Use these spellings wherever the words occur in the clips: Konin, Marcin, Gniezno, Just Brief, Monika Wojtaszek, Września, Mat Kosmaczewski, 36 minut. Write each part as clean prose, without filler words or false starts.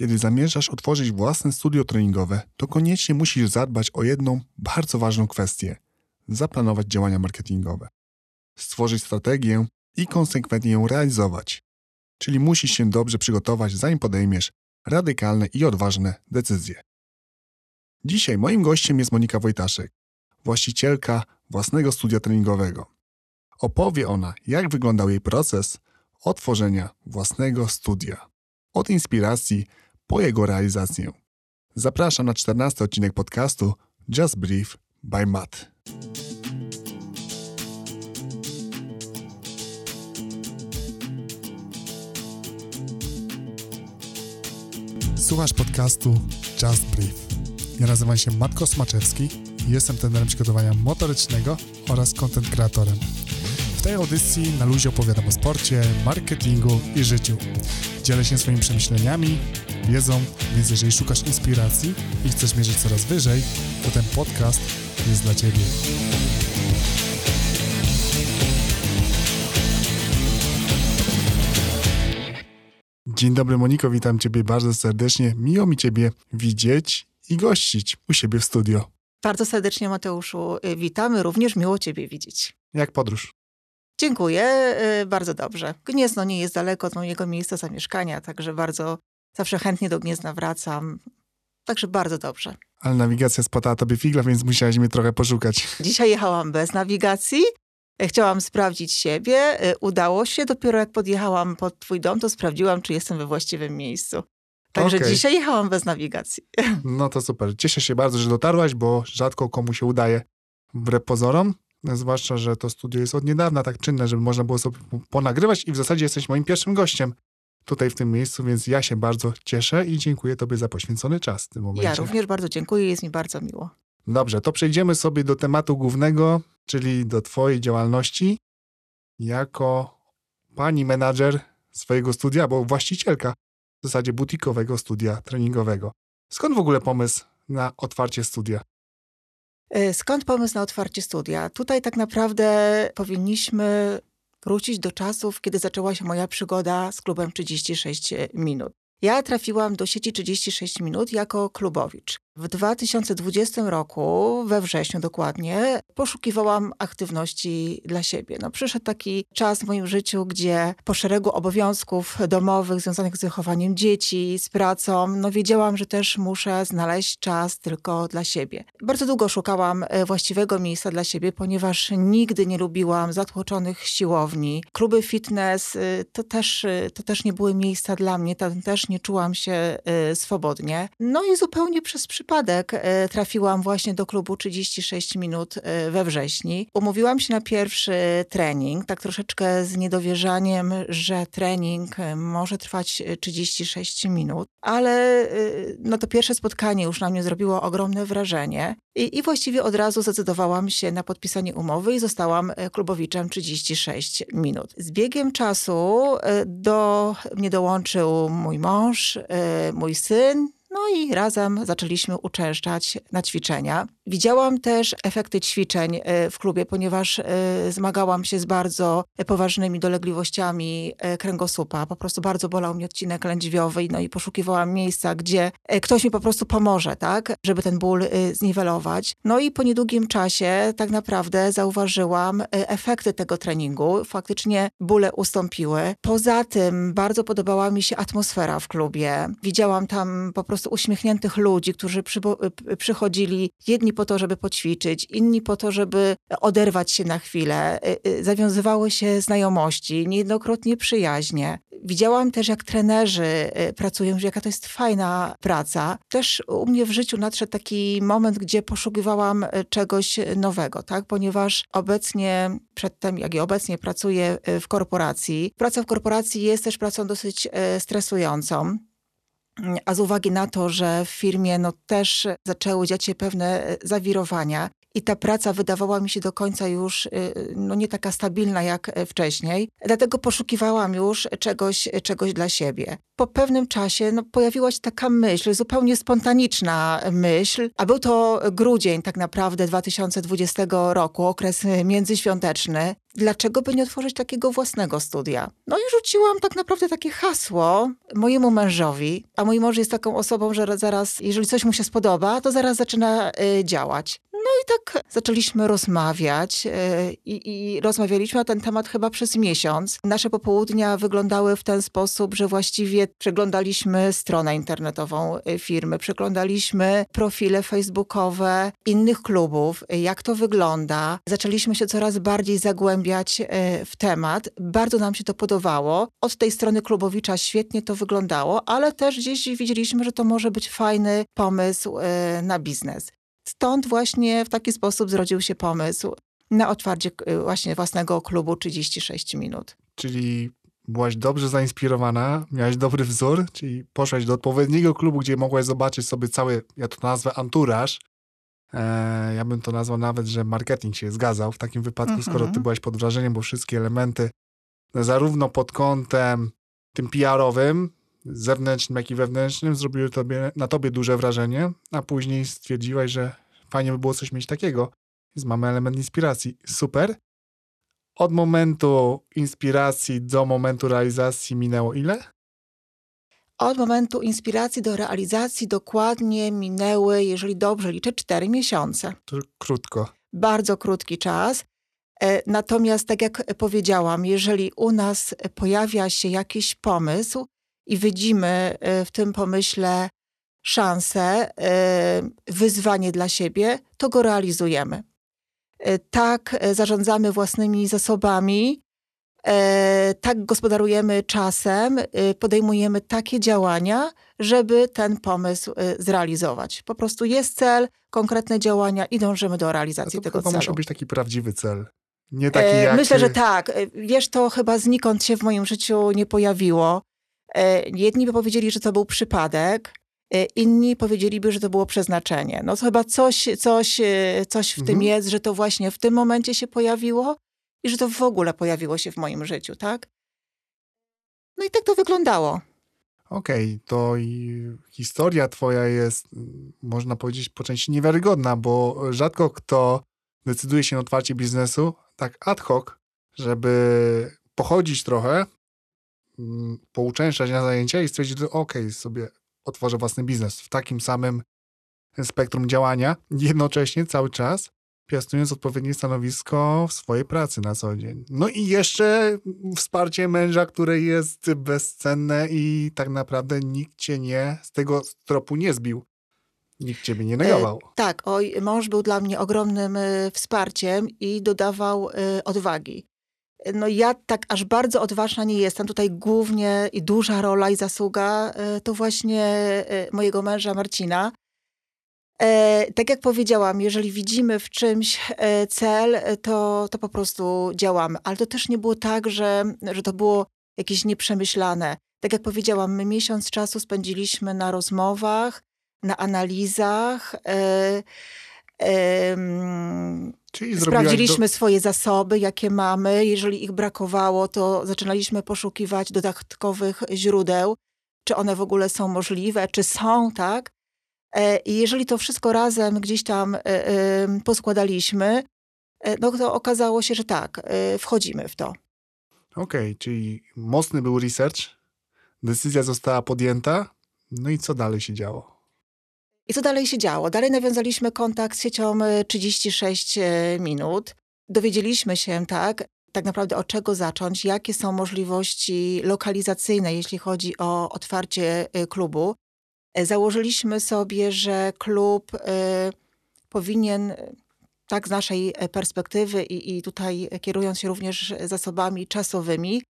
Kiedy zamierzasz otworzyć własne studio treningowe, to koniecznie musisz zadbać o jedną bardzo ważną kwestię – zaplanować działania marketingowe. Stworzyć strategię i konsekwentnie ją realizować. Czyli musisz się dobrze przygotować, zanim podejmiesz radykalne i odważne decyzje. Dzisiaj moim gościem jest Monika Wojtaszek, właścicielka własnego studia treningowego. Opowie ona, jak wyglądał jej proces otworzenia własnego studia. Od inspiracji po jego realizację. Zapraszam na 14 odcinek podcastu Just Brief by Mat. Słuchasz podcastu Just Brief. Ja nazywam się Mat Kosmaczewski i jestem trenerem przygotowania motorycznego oraz content kreatorem. W tej audycji na luzie opowiadam o sporcie, marketingu i życiu. Dzielę się swoimi przemyśleniami, wiedzą, więc jeżeli szukasz inspiracji i chcesz mierzyć coraz wyżej, to ten podcast jest dla Ciebie. Dzień dobry Moniko, witam Ciebie bardzo serdecznie. Miło mi Ciebie widzieć i gościć u siebie w studio. Bardzo serdecznie Mateuszu, witamy. Również miło Ciebie widzieć. Jak podróż? Dziękuję, bardzo dobrze. Gniezno nie jest daleko od mojego miejsca zamieszkania, także bardzo zawsze chętnie do Gniezna wracam. Także bardzo dobrze. Ale nawigacja spadała tobie figla, więc musiałaś mnie trochę poszukać. Dzisiaj jechałam bez nawigacji. Chciałam sprawdzić siebie. Udało się. Dopiero jak podjechałam pod twój dom, to sprawdziłam, czy jestem we właściwym miejscu. Także Dzisiaj jechałam bez nawigacji. No to super. Cieszę się bardzo, że dotarłaś, bo rzadko komu się udaje wbrew pozorom. Zwłaszcza, że to studio jest od niedawna tak czynne, żeby można było sobie ponagrywać i w zasadzie jesteś moim pierwszym gościem tutaj w tym miejscu, więc ja się bardzo cieszę i dziękuję tobie za poświęcony czas w tym momencie. Ja również bardzo dziękuję, jest mi bardzo miło. Dobrze, to przejdziemy sobie do tematu głównego, czyli do twojej działalności jako pani menadżer swojego studia, bo właścicielka w zasadzie butikowego studia treningowego. Skąd w ogóle pomysł na otwarcie studia? Skąd pomysł na otwarcie studia? Tutaj tak naprawdę powinniśmy wrócić do czasów, kiedy zaczęła się moja przygoda z klubem 36 minut. Ja trafiłam do sieci 36 minut jako klubowicz. W 2020 roku, we wrześniu dokładnie, poszukiwałam aktywności dla siebie. No, przyszedł taki czas w moim życiu, gdzie po szeregu obowiązków domowych związanych z wychowaniem dzieci, z pracą, no, wiedziałam, że też muszę znaleźć czas tylko dla siebie. Bardzo długo szukałam właściwego miejsca dla siebie, ponieważ nigdy nie lubiłam zatłoczonych siłowni. Kluby fitness to też nie były miejsca dla mnie, tam też nie czułam się swobodnie. No i zupełnie przez przypadek trafiłam właśnie do klubu 36 minut we wrześniu. Umówiłam się na pierwszy trening, tak troszeczkę z niedowierzaniem, że trening może trwać 36 minut, ale no to pierwsze spotkanie już na mnie zrobiło ogromne wrażenie i właściwie od razu zdecydowałam się na podpisanie umowy i zostałam klubowiczem 36 minut. Z biegiem czasu do mnie dołączył mój mąż, mój syn, no i razem zaczęliśmy uczęszczać na ćwiczenia. Widziałam też efekty ćwiczeń w klubie, ponieważ zmagałam się z bardzo poważnymi dolegliwościami kręgosłupa. Po prostu bardzo bolał mnie odcinek lędźwiowy, no i poszukiwałam miejsca, gdzie ktoś mi po prostu pomoże, tak, żeby ten ból zniwelować. No i po niedługim czasie tak naprawdę zauważyłam efekty tego treningu. Faktycznie bóle ustąpiły. Poza tym bardzo podobała mi się atmosfera w klubie. Widziałam tam po prostu uśmiechniętych ludzi, którzy przychodzili jedni po to, żeby poćwiczyć, inni po to, żeby oderwać się na chwilę. Zawiązywały się znajomości, niejednokrotnie przyjaźnie. Widziałam też, jak trenerzy pracują, że jaka to jest fajna praca. Też u mnie w życiu nadszedł taki moment, gdzie poszukiwałam czegoś nowego, tak? Ponieważ obecnie, przedtem jak i obecnie pracuję w korporacji, praca w korporacji jest też pracą dosyć stresującą. A z uwagi na to, że w firmie no, też zaczęły dziać się pewne zawirowania i ta praca wydawała mi się do końca już no, nie taka stabilna jak wcześniej. Dlatego poszukiwałam już czegoś dla siebie. Po pewnym czasie no, pojawiła się taka myśl, zupełnie spontaniczna myśl, a był to grudzień tak naprawdę 2020 roku, okres międzyświąteczny. Dlaczego by nie otworzyć takiego własnego studia? No i rzuciłam tak naprawdę takie hasło mojemu mężowi, a mój mąż jest taką osobą, że zaraz, jeżeli coś mu się spodoba, to zaraz zaczyna działać. No i tak zaczęliśmy rozmawiać i rozmawialiśmy na ten temat chyba przez miesiąc. Nasze popołudnia wyglądały w ten sposób, że właściwie przeglądaliśmy stronę internetową firmy, przeglądaliśmy profile facebookowe innych klubów, jak to wygląda. Zaczęliśmy się coraz bardziej zagłębiać w temat. Bardzo nam się to podobało. Od tej strony klubowicza świetnie to wyglądało, ale też gdzieś widzieliśmy, że to może być fajny pomysł na biznes. Stąd właśnie w taki sposób zrodził się pomysł na otwarcie właśnie własnego klubu 36 minut. Czyli byłaś dobrze zainspirowana, miałaś dobry wzór, czyli poszłaś do odpowiedniego klubu, gdzie mogłaś zobaczyć sobie cały, ja to nazwę anturaż. Ja bym to nazwał nawet, że marketing się zgadzał w takim wypadku, skoro ty byłaś pod wrażeniem, bo wszystkie elementy zarówno pod kątem tym PR-owym, zewnętrznym, jak i wewnętrznym, zrobiły na tobie duże wrażenie, a później stwierdziłaś, że fajnie by było coś mieć takiego. Więc mamy element inspiracji. Super. Od momentu inspiracji do momentu realizacji minęło ile? Od momentu inspiracji do realizacji dokładnie minęły, jeżeli dobrze liczę, 4 miesiące. To krótko. Bardzo krótki czas. Natomiast, tak jak powiedziałam, jeżeli u nas pojawia się jakiś pomysł, i widzimy w tym pomyśle szansę, wyzwanie dla siebie, to go realizujemy. Tak zarządzamy własnymi zasobami, tak gospodarujemy czasem, podejmujemy takie działania, żeby ten pomysł zrealizować. Po prostu jest cel, konkretne działania i dążymy do realizacji tego celu. To chyba musi być taki prawdziwy cel. Nie taki jak... Myślę, że tak. Wiesz, to chyba znikąd się w moim życiu nie pojawiło. Jedni by powiedzieli, że to był przypadek, inni powiedzieliby, że to było przeznaczenie. No to chyba coś w tym jest, że to właśnie w tym momencie się pojawiło i że to w ogóle pojawiło się w moim życiu, tak? No i tak to wyglądało. Okej, to i historia twoja jest, można powiedzieć, po części niewiarygodna, bo rzadko kto decyduje się na otwarcie biznesu tak ad hoc, żeby pochodzić trochę, pouczęszczać na zajęcia i stwierdzić, że okej, sobie otworzę własny biznes w takim samym spektrum działania, jednocześnie cały czas piastując odpowiednie stanowisko w swojej pracy na co dzień. No i jeszcze wsparcie męża, które jest bezcenne i tak naprawdę nikt cię nie z tego tropu nie zbił. Nikt ciebie nie negował. Tak, mąż był dla mnie ogromnym wsparciem i dodawał odwagi. No ja tak aż bardzo odważna nie jestem. Tutaj głównie i duża rola i zasługa to właśnie mojego męża Marcina. Tak jak powiedziałam, jeżeli widzimy w czymś cel, to po prostu działamy. Ale to też nie było tak, że to było jakieś nieprzemyślane. Tak jak powiedziałam, my miesiąc czasu spędziliśmy na rozmowach, na analizach. Sprawdziliśmy swoje zasoby, jakie mamy. Jeżeli ich brakowało, to zaczynaliśmy poszukiwać dodatkowych źródeł, czy one w ogóle są możliwe, czy są, tak? I jeżeli to wszystko razem gdzieś tam poskładaliśmy, no to okazało się, że tak, wchodzimy w to. Okej, czyli mocny był research, decyzja została podjęta, no i co dalej się działo? I co dalej się działo? Dalej nawiązaliśmy kontakt z siecią 36 minut. Dowiedzieliśmy się tak naprawdę od czego zacząć, jakie są możliwości lokalizacyjne, jeśli chodzi o otwarcie klubu. Założyliśmy sobie, że klub powinien, tak z naszej perspektywy i tutaj kierując się również zasobami czasowymi,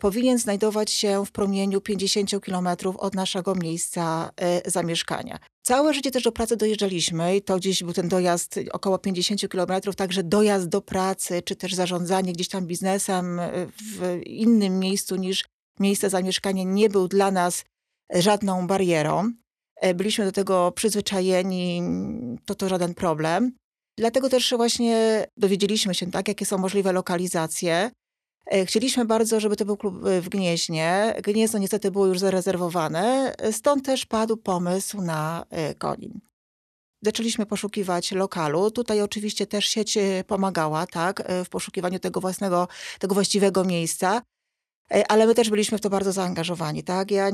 powinien znajdować się w promieniu 50 km od naszego miejsca zamieszkania. Całe życie też do pracy dojeżdżaliśmy i to gdzieś był ten dojazd około 50 km, także dojazd do pracy, czy też zarządzanie gdzieś tam biznesem w innym miejscu niż miejsce zamieszkania nie był dla nas żadną barierą. Byliśmy do tego przyzwyczajeni, to żaden problem. Dlatego też właśnie dowiedzieliśmy się, tak, jakie są możliwe lokalizacje. Chcieliśmy bardzo, żeby to był klub w Gnieźnie. Gniezno niestety było już zarezerwowane, stąd też padł pomysł na Konin. Zaczęliśmy poszukiwać lokalu. Tutaj oczywiście też sieć pomagała, tak, w poszukiwaniu tego właściwego miejsca. Ale my też byliśmy w to bardzo zaangażowani, tak? Ja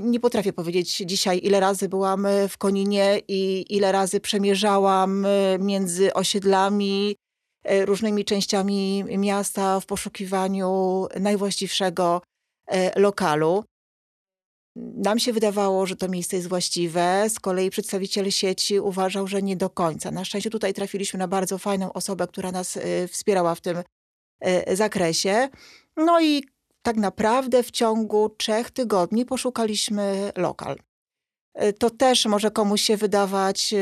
nie potrafię powiedzieć dzisiaj, ile razy byłam w Koninie i ile razy przemierzałam między osiedlami, różnymi częściami miasta w poszukiwaniu najwłaściwszego lokalu. Nam się wydawało, że to miejsce jest właściwe, z kolei przedstawiciel sieci uważał, że nie do końca. Na szczęście tutaj trafiliśmy na bardzo fajną osobę, która nas wspierała w tym zakresie. No i tak naprawdę w ciągu 3 tygodni poszukaliśmy lokal. To też może komuś się wydawać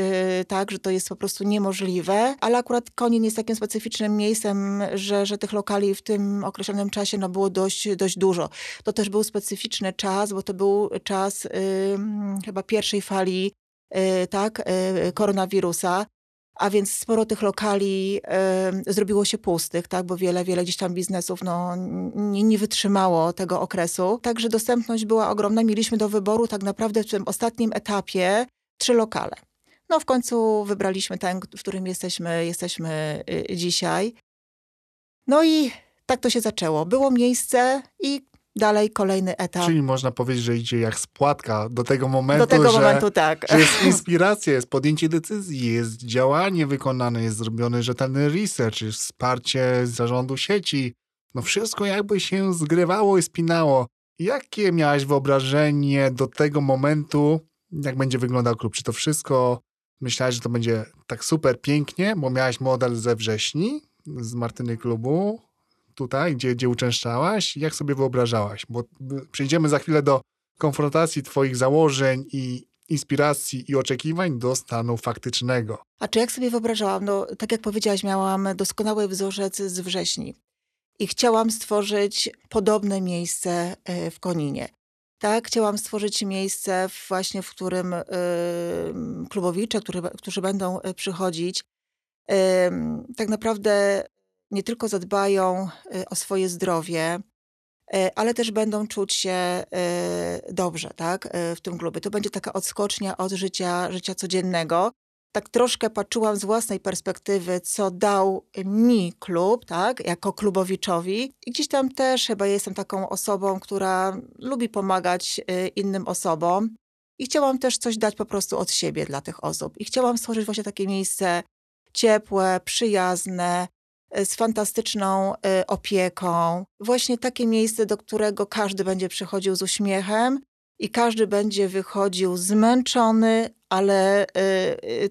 tak, że to jest po prostu niemożliwe, ale akurat Konin jest takim specyficznym miejscem, że tych lokali w tym określonym czasie no, było dość dużo. To też był specyficzny czas, bo to był czas chyba pierwszej fali koronawirusa. A więc sporo tych lokali zrobiło się pustych, tak? Bo wiele gdzieś tam biznesów no, nie wytrzymało tego okresu. Także dostępność była ogromna. Mieliśmy do wyboru tak naprawdę w tym ostatnim etapie 3 lokale. No w końcu wybraliśmy ten, w którym jesteśmy dzisiaj. No i tak to się zaczęło. Było miejsce i dalej kolejny etap. Czyli można powiedzieć, że idzie jak spłatka do tego momentu, tak. Że jest inspiracja, jest podjęcie decyzji, jest działanie wykonane, jest zrobiony rzetelny research, jest wsparcie zarządu sieci. No wszystko jakby się zgrywało i spinało. Jakie miałaś wyobrażenie do tego momentu, jak będzie wyglądał klub? Czy to wszystko myślałaś, że to będzie tak super pięknie, bo miałaś model ze wrześni, z Martyny klubu, tutaj, gdzie uczęszczałaś, jak sobie wyobrażałaś? Bo przejdziemy za chwilę do konfrontacji twoich założeń i inspiracji i oczekiwań do stanu faktycznego. A czy jak sobie wyobrażałam? No, tak jak powiedziałaś, miałam doskonały wzorzec z wrześni i chciałam stworzyć podobne miejsce w Koninie. Tak, chciałam stworzyć miejsce właśnie, w którym klubowicze, którzy będą przychodzić, tak naprawdę nie tylko zadbają o swoje zdrowie, ale też będą czuć się dobrze, tak, w tym klubie. To będzie taka odskocznia od życia codziennego. Tak troszkę patrzyłam z własnej perspektywy, co dał mi klub, tak, jako klubowiczowi. I gdzieś tam też chyba jestem taką osobą, która lubi pomagać innym osobom. I chciałam też coś dać po prostu od siebie dla tych osób. I chciałam stworzyć właśnie takie miejsce ciepłe, przyjazne, z fantastyczną opieką. Właśnie takie miejsce, do którego każdy będzie przychodził z uśmiechem i każdy będzie wychodził zmęczony, ale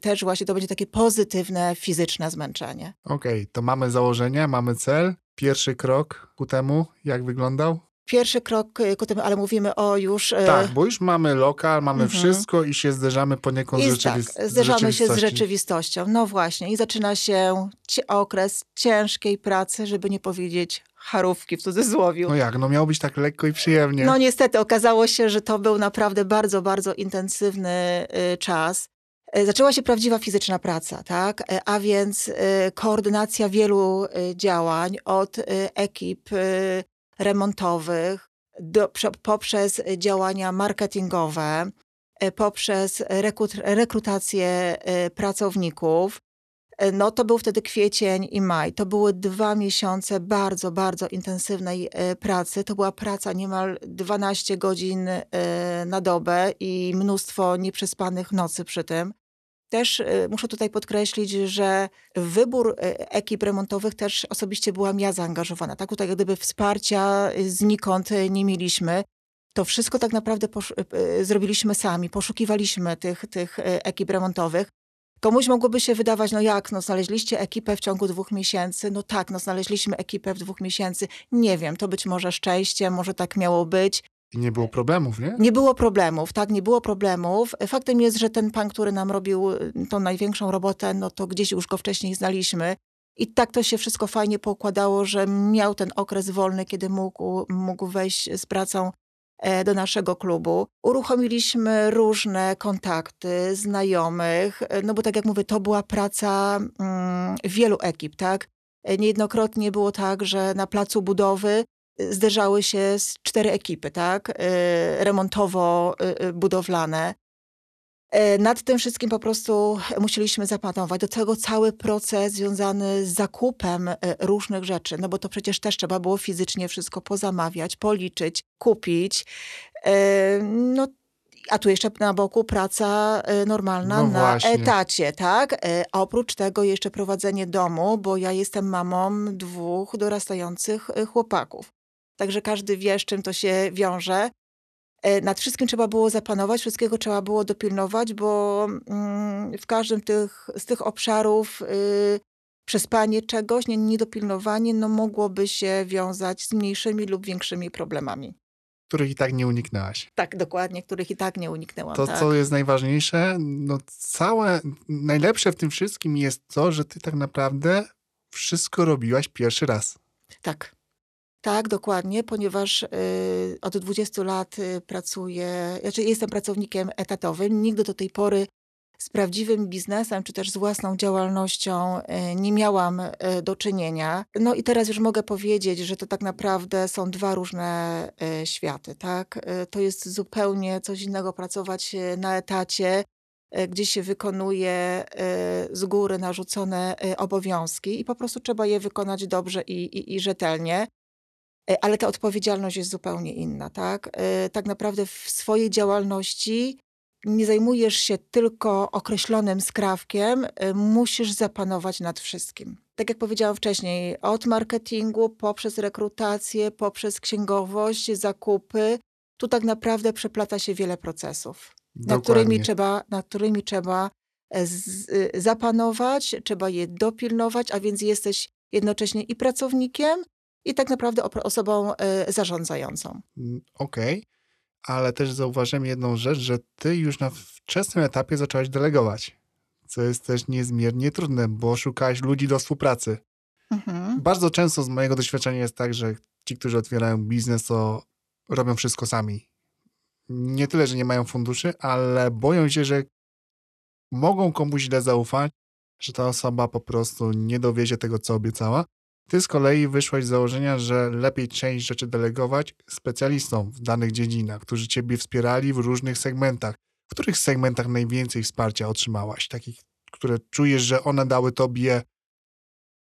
też właśnie to będzie takie pozytywne, fizyczne zmęczenie. Okej, to mamy założenia, mamy cel. Pierwszy krok ku temu, jak wyglądał? Pierwszy krok ku temu, ale mówimy o już... Tak, bo już mamy lokal, mamy wszystko i się zderzamy poniekąd zderzamy się z rzeczywistością. No właśnie. I zaczyna się okres ciężkiej pracy, żeby nie powiedzieć charówki w cudzysłowie. No jak? No miało być tak lekko i przyjemnie. No niestety okazało się, że to był naprawdę bardzo, bardzo intensywny czas. Zaczęła się prawdziwa fizyczna praca, tak? A więc koordynacja wielu działań od ekip remontowych, poprzez działania marketingowe, poprzez rekrutację pracowników. No to był wtedy kwiecień i maj. To były 2 miesiące bardzo, bardzo intensywnej pracy. To była praca niemal 12 godzin na dobę i mnóstwo nieprzespanych nocy przy tym. Też muszę tutaj podkreślić, że w wybór ekip remontowych też osobiście byłam ja zaangażowana. Tak, tutaj gdyby wsparcia znikąd nie mieliśmy. To wszystko tak naprawdę zrobiliśmy sami. Poszukiwaliśmy tych ekip remontowych. Komuś mogłoby się wydawać, no jak, no znaleźliście ekipę w ciągu 2 miesięcy? No tak, no znaleźliśmy ekipę w 2 miesięcy. Nie wiem, to być może szczęście, może tak miało być. I nie było problemów, nie? Nie było problemów, tak, nie było problemów. Faktem jest, że ten pan, który nam robił tą największą robotę, no to gdzieś już go wcześniej znaliśmy. I tak to się wszystko fajnie poukładało, że miał ten okres wolny, kiedy mógł wejść z pracą do naszego klubu. Uruchomiliśmy różne kontakty znajomych, no bo tak jak mówię, to była praca wielu ekip, tak? Niejednokrotnie było tak, że na placu budowy zderzały się 4 ekipy, tak? Remontowo-budowlane. Nad tym wszystkim po prostu musieliśmy zapanować. Do tego cały proces związany z zakupem różnych rzeczy, no bo to przecież też trzeba było fizycznie wszystko pozamawiać, policzyć, kupić. No, a tu jeszcze na boku praca normalna na etacie, tak? A oprócz tego jeszcze prowadzenie domu, bo ja jestem mamą 2 dorastających chłopaków. Także każdy wie, z czym to się wiąże. Nad wszystkim trzeba było zapanować, wszystkiego trzeba było dopilnować, bo w każdym z tych obszarów przespanie czegoś, niedopilnowanie, no mogłoby się wiązać z mniejszymi lub większymi problemami. Których i tak nie uniknęłaś. Tak, dokładnie, których i tak nie uniknęłam. To, tak. Co jest najważniejsze, no całe, najlepsze w tym wszystkim jest to, że ty tak naprawdę wszystko robiłaś pierwszy raz. Tak. Tak, dokładnie, ponieważ od 20 lat pracuję, znaczy jestem pracownikiem etatowym. Nigdy do tej pory z prawdziwym biznesem, czy też z własną działalnością nie miałam do czynienia. No i teraz już mogę powiedzieć, że to tak naprawdę są 2 różne światy, tak? To jest zupełnie coś innego pracować na etacie, gdzie się wykonuje z góry narzucone obowiązki i po prostu trzeba je wykonać dobrze i rzetelnie. Ale ta odpowiedzialność jest zupełnie inna, tak? Tak naprawdę w swojej działalności nie zajmujesz się tylko określonym skrawkiem, musisz zapanować nad wszystkim. Tak jak powiedziałam wcześniej, od marketingu, poprzez rekrutację, poprzez księgowość, zakupy, tu tak naprawdę przeplata się wiele procesów, nad którymi trzeba zapanować, trzeba je dopilnować, a więc jesteś jednocześnie i pracownikiem, i tak naprawdę osobą zarządzającą. Okej, ale też zauważyłem jedną rzecz, że ty już na wczesnym etapie zaczęłaś delegować, co jest też niezmiernie trudne, bo szukałaś ludzi do współpracy. Mhm. Bardzo często z mojego doświadczenia jest tak, że ci, którzy otwierają biznes, to robią wszystko sami. Nie tyle, że nie mają funduszy, ale boją się, że mogą komuś źle zaufać, że ta osoba po prostu nie dowiezie tego, co obiecała. Ty z kolei wyszłaś z założenia, że lepiej część rzeczy delegować specjalistom w danych dziedzinach, którzy ciebie wspierali w różnych segmentach. W których segmentach najwięcej wsparcia otrzymałaś? Takich, które czujesz, że one dały tobie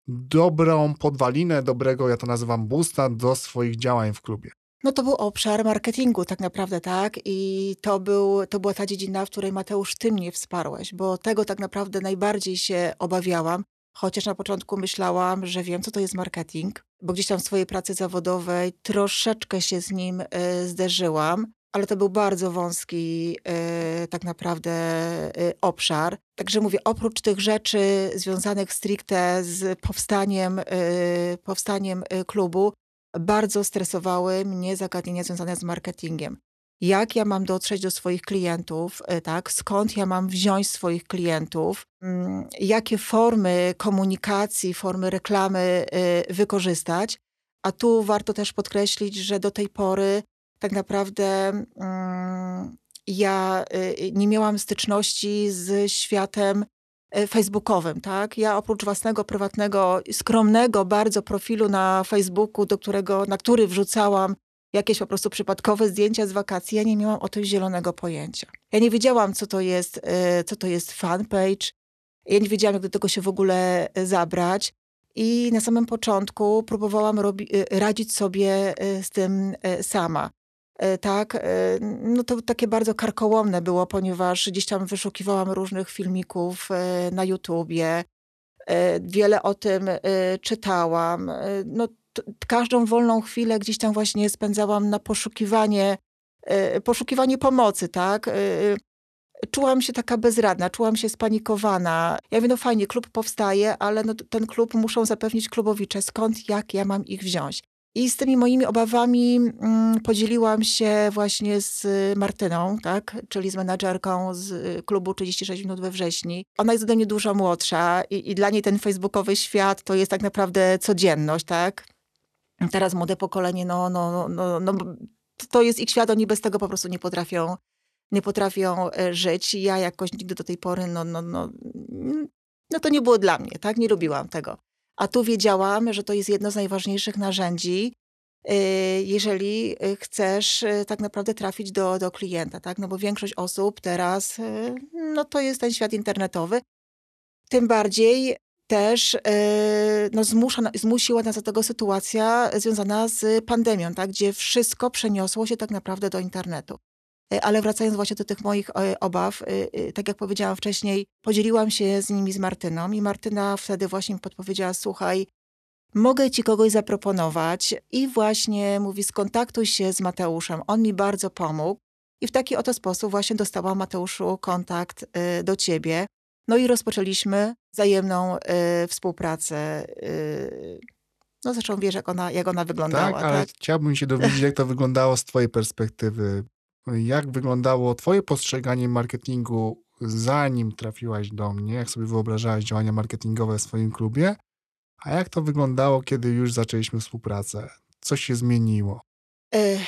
dobrą podwalinę, dobrego, ja to nazywam boosta, do swoich działań w klubie. No to był obszar marketingu tak naprawdę, tak? I to była ta dziedzina, w której Mateusz, ty mnie wsparłeś, bo tego tak naprawdę najbardziej się obawiałam. Chociaż na początku myślałam, że wiem, co to jest marketing, bo gdzieś tam w swojej pracy zawodowej troszeczkę się z nim zderzyłam, ale to był bardzo wąski tak naprawdę obszar. Także mówię, oprócz tych rzeczy związanych stricte z powstaniem klubu, bardzo stresowały mnie zagadnienia związane z marketingiem. Jak ja mam dotrzeć do swoich klientów, tak? Skąd ja mam wziąć swoich klientów, jakie formy komunikacji, formy reklamy wykorzystać. A tu warto też podkreślić, że do tej pory tak naprawdę ja nie miałam styczności z światem facebookowym, tak? Ja oprócz własnego, prywatnego, skromnego bardzo profilu na Facebooku, na który wrzucałam jakieś po prostu przypadkowe zdjęcia z wakacji, ja nie miałam o tym zielonego pojęcia. Ja nie wiedziałam, co to jest fanpage, ja nie wiedziałam, jak do tego się w ogóle zabrać i na samym początku próbowałam radzić sobie z tym sama. Tak, no to takie bardzo karkołomne było, ponieważ gdzieś tam wyszukiwałam różnych filmików na YouTubie, wiele o tym czytałam, no każdą wolną chwilę gdzieś tam właśnie spędzałam na poszukiwanie pomocy, tak? Czułam się taka bezradna, czułam się spanikowana. Ja mówię, no fajnie, klub powstaje, ale no ten klub muszą zapewnić klubowicze. Skąd, jak ja mam ich wziąć? I z tymi moimi obawami podzieliłam się właśnie z Martyną, tak? Czyli z menadżerką z klubu 36 minut we Wrześni. Ona jest ode mnie dużo młodsza i dla niej ten facebookowy świat to jest tak naprawdę codzienność, tak? Teraz młode pokolenie, no to jest ich świat, oni bez tego po prostu nie potrafią żyć. Ja jakoś nigdy do tej pory, no to nie było dla mnie, tak? Nie lubiłam tego. A tu wiedziałam, że to jest jedno z najważniejszych narzędzi, jeżeli chcesz tak naprawdę trafić do klienta, tak? No bo większość osób teraz, no to jest ten świat internetowy. Tym bardziej też zmusiła nas do tego sytuacja związana z pandemią, tak? Gdzie wszystko przeniosło się tak naprawdę do internetu. Ale wracając właśnie do tych moich obaw, tak jak powiedziałam wcześniej, podzieliłam się z nimi z Martyną i Martyna wtedy właśnie mi podpowiedziała, słuchaj, mogę ci kogoś zaproponować i właśnie mówi, skontaktuj się z Mateuszem, on mi bardzo pomógł i w taki oto sposób właśnie dostałam, Mateuszu, kontakt do ciebie. No i rozpoczęliśmy wzajemną współpracę. No zresztą wiesz, jak ona wyglądała. Tak, ale tak? Chciałbym się dowiedzieć, jak to wyglądało z twojej perspektywy. Jak wyglądało twoje postrzeganie marketingu, zanim trafiłaś do mnie? Jak sobie wyobrażałaś działania marketingowe w swoim klubie? A jak to wyglądało, kiedy już zaczęliśmy współpracę? Co się zmieniło?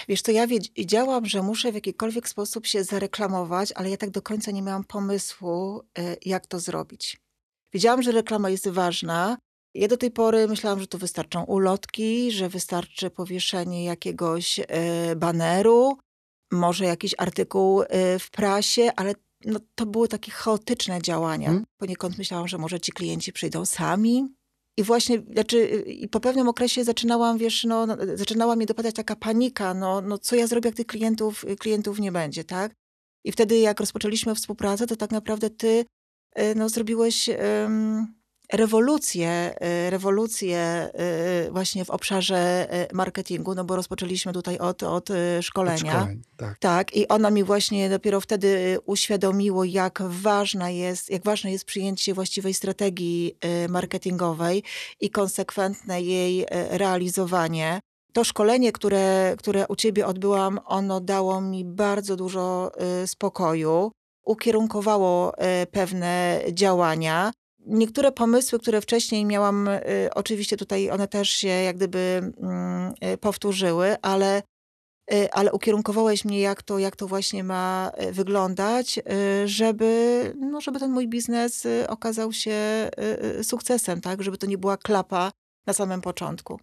Wiesz co, ja wiedziałam, że muszę w jakikolwiek sposób się zareklamować, ale ja tak do końca nie miałam pomysłu, jak to zrobić. Wiedziałam, że reklama jest ważna. Ja do tej pory myślałam, że to wystarczą ulotki, że wystarczy powieszenie jakiegoś baneru, może jakiś artykuł w prasie, ale no, to były takie chaotyczne działania. Poniekąd myślałam, że może ci klienci przyjdą sami. I właśnie, i po pewnym okresie zaczynała mnie dopadać taka panika, co ja zrobię, jak tych klientów nie będzie, tak? I wtedy, jak rozpoczęliśmy współpracę, to tak naprawdę ty, zrobiłeś rewolucję właśnie w obszarze marketingu, no bo rozpoczęliśmy tutaj od szkolenia. Od szkoleń, tak. I ona mi właśnie dopiero wtedy uświadomiło, jak ważne jest przyjęcie właściwej strategii marketingowej i konsekwentne jej realizowanie. To szkolenie, które u ciebie odbyłam, ono dało mi bardzo dużo spokoju, ukierunkowało pewne działania. Niektóre pomysły, które wcześniej miałam, oczywiście tutaj one też się jak gdyby powtórzyły, ale ukierunkowałeś mnie, jak to właśnie ma wyglądać, żeby ten mój biznes okazał się sukcesem, tak? Żeby to nie była klapa na samym początku.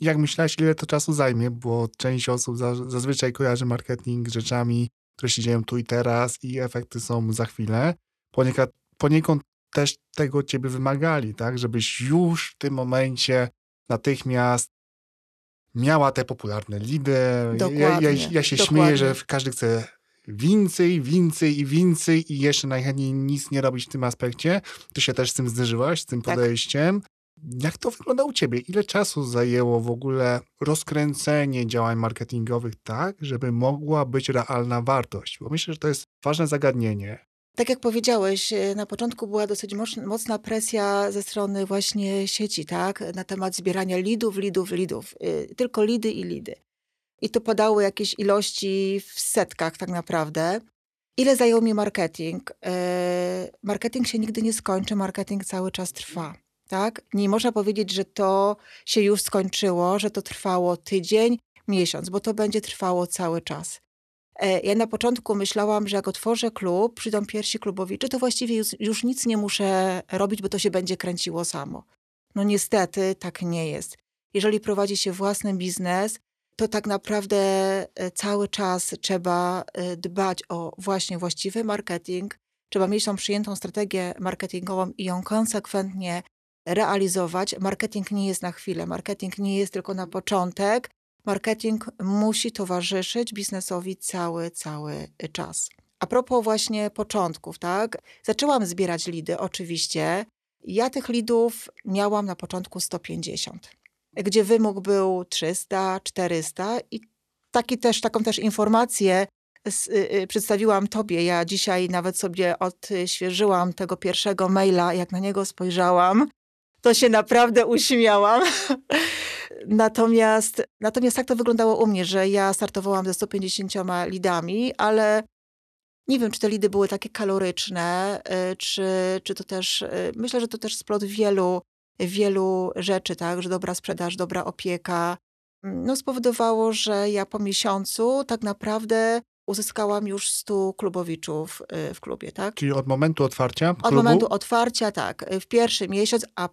Jak myślałaś, ile to czasu zajmie? Bo część osób zazwyczaj kojarzy marketing rzeczami, które się dzieją tu i teraz i efekty są za chwilę. Poniekąd też tego ciebie wymagali, tak? Żebyś już w tym momencie natychmiast miała te popularne lidy. Ja się śmieję, że każdy chce więcej i jeszcze najchętniej nic nie robić w tym aspekcie. Ty się też z tym zderzyłaś, z tym podejściem. Tak. Jak to wygląda u ciebie? Ile czasu zajęło w ogóle rozkręcenie działań marketingowych tak, żeby mogła być realna wartość? Bo myślę, że to jest ważne zagadnienie. Tak jak powiedziałeś, na początku była dosyć mocna presja ze strony właśnie sieci, tak? Na temat zbierania lidów. Tylko lidy. I to padały jakieś ilości w setkach tak naprawdę. Ile zajął mi marketing? Marketing się nigdy nie skończy, marketing cały czas trwa, tak? Nie można powiedzieć, że to się już skończyło, że to trwało tydzień, miesiąc, bo to będzie trwało cały czas. Ja na początku myślałam, że jak otworzę klub, przyjdą pierwsi klubowicze, to właściwie już nic nie muszę robić, bo to się będzie kręciło samo. No niestety tak nie jest. Jeżeli prowadzi się własny biznes, to tak naprawdę cały czas trzeba dbać o właśnie właściwy marketing, trzeba mieć tą przyjętą strategię marketingową i ją konsekwentnie realizować. Marketing nie jest na chwilę, marketing nie jest tylko na początek. Marketing musi towarzyszyć biznesowi cały czas. A propos właśnie początków, tak? Zaczęłam zbierać lidy oczywiście. Ja tych lidów miałam na początku 150, gdzie wymóg był 300, 400 i taką też informację przedstawiłam tobie. Ja dzisiaj nawet sobie odświeżyłam tego pierwszego maila, jak na niego spojrzałam, to się naprawdę uśmiałam. Natomiast tak to wyglądało u mnie, że ja startowałam ze 150 lidami, ale nie wiem, czy te lidy były takie kaloryczne, czy to też, myślę, że to też splot wielu rzeczy, tak, że dobra sprzedaż, dobra opieka, no, spowodowało, że ja po miesiącu tak naprawdę uzyskałam już 100 klubowiczów w klubie, tak? Czyli od momentu otwarcia klubu? Od momentu otwarcia, tak. W pierwszy miesiąc, a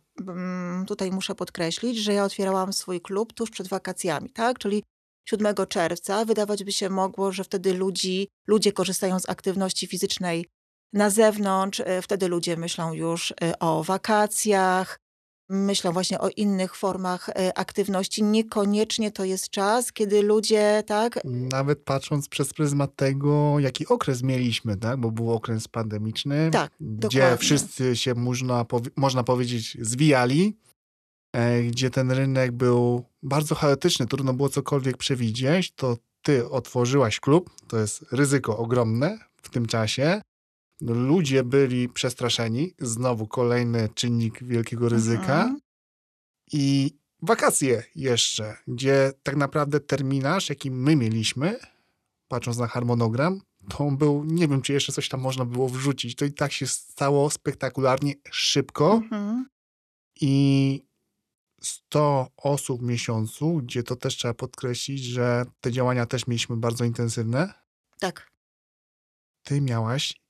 tutaj muszę podkreślić, że ja otwierałam swój klub tuż przed wakacjami, tak? Czyli 7 czerwca. Wydawać by się mogło, że wtedy ludzie korzystają z aktywności fizycznej na zewnątrz. Wtedy ludzie myślą już o wakacjach, myślą właśnie o innych formach aktywności. Niekoniecznie to jest czas, kiedy ludzie, tak? Nawet patrząc przez pryzmat tego, jaki okres mieliśmy, tak? Bo był okres pandemiczny, tak, gdzie dokładnie. Wszyscy się, można powiedzieć, zwijali, gdzie ten rynek był bardzo chaotyczny, trudno było cokolwiek przewidzieć, to ty otworzyłaś klub, to jest ryzyko ogromne w tym czasie. Ludzie byli przestraszeni, znowu kolejny czynnik wielkiego ryzyka. I wakacje jeszcze, gdzie tak naprawdę terminarz, jaki my mieliśmy, patrząc na harmonogram, to był, nie wiem, czy jeszcze coś tam można było wrzucić. To i tak się stało spektakularnie szybko. I 100 osób w miesiącu, gdzie to też trzeba podkreślić, że te działania też mieliśmy bardzo intensywne. Tak. Ty miałaś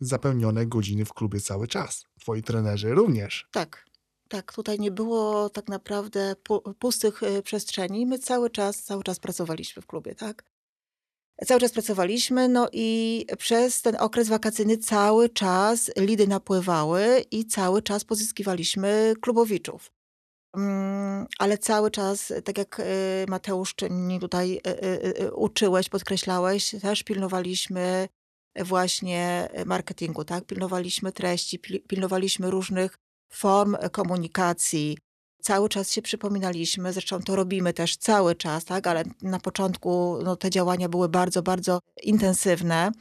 zapełnione godziny w klubie cały czas. Twoi trenerzy również. Tak, tak. Tutaj nie było tak naprawdę pustych przestrzeni. My cały czas pracowaliśmy w klubie, tak? Cały czas pracowaliśmy, no i przez ten okres wakacyjny cały czas lidy napływały i cały czas pozyskiwaliśmy klubowiczów. Ale cały czas, tak jak Mateusz, czy mnie tutaj uczyłeś, podkreślałeś, też pilnowaliśmy właśnie marketingu, tak? Pilnowaliśmy treści, pilnowaliśmy różnych form komunikacji. Cały czas się przypominaliśmy, zresztą to robimy też cały czas, tak? Ale na początku no, te działania były bardzo, bardzo intensywne.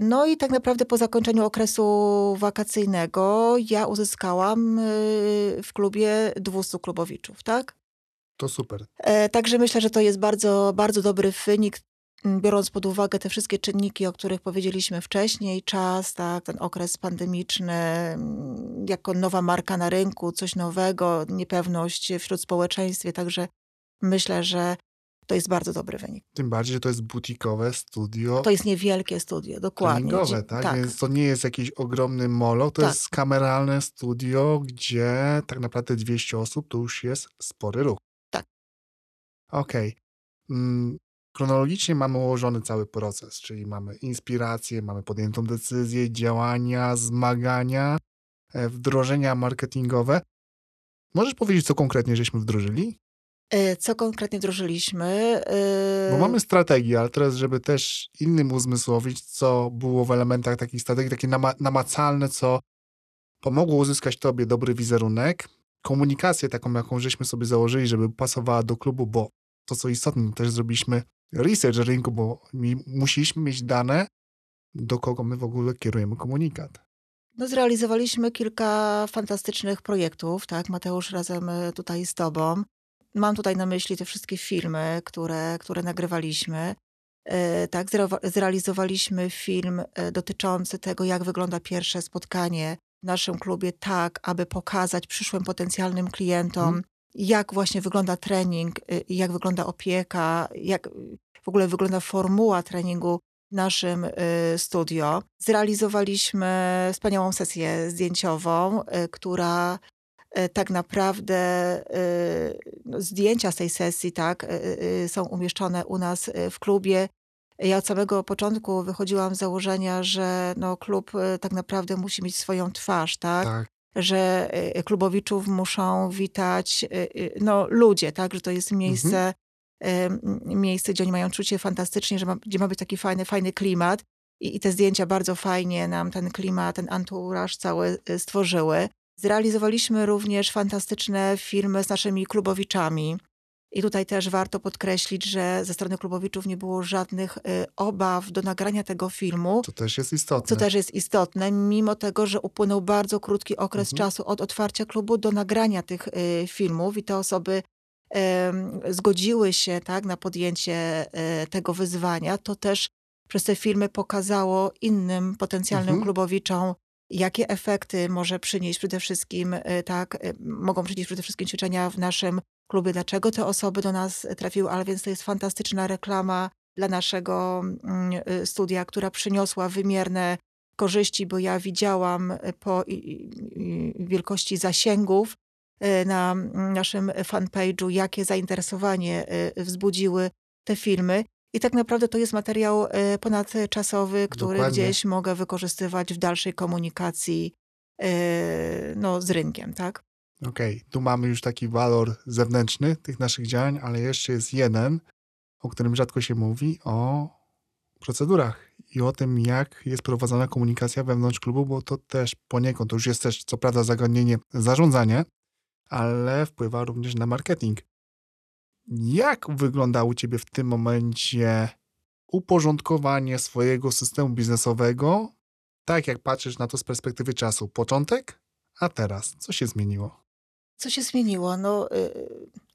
No i tak naprawdę po zakończeniu okresu wakacyjnego ja uzyskałam w klubie 200 klubowiczów, tak? To super. Także myślę, że to jest bardzo, bardzo dobry wynik, biorąc pod uwagę te wszystkie czynniki, o których powiedzieliśmy wcześniej, czas, tak, ten okres pandemiczny, jako nowa marka na rynku, coś nowego, niepewność wśród społeczeństwa, także myślę, że to jest bardzo dobry wynik. Tym bardziej, że to jest butikowe studio. To jest niewielkie studio, dokładnie. Treningowe, tak? Tak. Więc to nie jest jakiś ogromny molo, to tak. Jest kameralne studio, gdzie tak naprawdę 200 osób to już jest spory ruch. Tak. Okej. Chronologicznie mamy ułożony cały proces, czyli mamy inspirację, mamy podjętą decyzję, działania, zmagania, wdrożenia marketingowe. Możesz powiedzieć, co konkretnie żeśmy wdrożyli? Co konkretnie wdrożyliśmy? Bo mamy strategię, ale teraz, żeby też innym uzmysłowić, co było w elementach takich strategii, takie namacalne, co pomogło uzyskać tobie dobry wizerunek, komunikację taką, jaką żeśmy sobie założyli, żeby pasowała do klubu, bo to, co istotne, też zrobiliśmy research rynku, bo musieliśmy mieć dane, do kogo my w ogóle kierujemy komunikat. No, zrealizowaliśmy kilka fantastycznych projektów, tak, Mateusz, razem tutaj z tobą. Mam tutaj na myśli te wszystkie filmy, które nagrywaliśmy. Tak, zrealizowaliśmy film dotyczący tego, jak wygląda pierwsze spotkanie w naszym klubie, tak, aby pokazać przyszłym potencjalnym klientom, jak właśnie wygląda trening, jak wygląda opieka, jak w ogóle wygląda formuła treningu w naszym studio. Zrealizowaliśmy wspaniałą sesję zdjęciową, która tak naprawdę zdjęcia z tej sesji, tak, są umieszczone u nas w klubie. Ja od samego początku wychodziłam z założenia, że no, klub tak naprawdę musi mieć swoją twarz, tak? Tak. Że klubowiczów muszą witać no, ludzie, tak? Że to jest miejsce, miejsce, gdzie oni mają czucie fantastycznie, że gdzie ma być taki fajny klimat. I te zdjęcia bardzo fajnie nam ten klimat, ten anturaż cały stworzyły. Zrealizowaliśmy również fantastyczne filmy z naszymi klubowiczami. I tutaj też warto podkreślić, że ze strony klubowiczów nie było żadnych obaw do nagrania tego filmu. To też jest istotne. Mimo tego, że upłynął bardzo krótki okres czasu od otwarcia klubu do nagrania tych filmów. I te osoby zgodziły się, tak, na podjęcie tego wyzwania. To też przez te filmy pokazało innym potencjalnym klubowiczom, jakie efekty może przynieść przede wszystkim, tak, mogą przynieść przede wszystkim ćwiczenia w naszym kluby, dlaczego te osoby do nas trafiły, ale więc to jest fantastyczna reklama dla naszego studia, która przyniosła wymierne korzyści, bo ja widziałam po wielkości zasięgów na naszym fanpage'u, jakie zainteresowanie wzbudziły te filmy. I tak naprawdę to jest materiał ponadczasowy, który Dokładnie. Gdzieś mogę wykorzystywać w dalszej komunikacji z rynkiem, tak? Okej. Tu mamy już taki walor zewnętrzny tych naszych działań, ale jeszcze jest jeden, o którym rzadko się mówi, o procedurach i o tym, jak jest prowadzona komunikacja wewnątrz klubu, bo to też poniekąd, to już jest też co prawda zagadnienie zarządzania, ale wpływa również na marketing. Jak wygląda u Ciebie w tym momencie uporządkowanie swojego systemu biznesowego, tak jak patrzysz na to z perspektywy czasu? Początek, a teraz. Co się zmieniło? Co się zmieniło?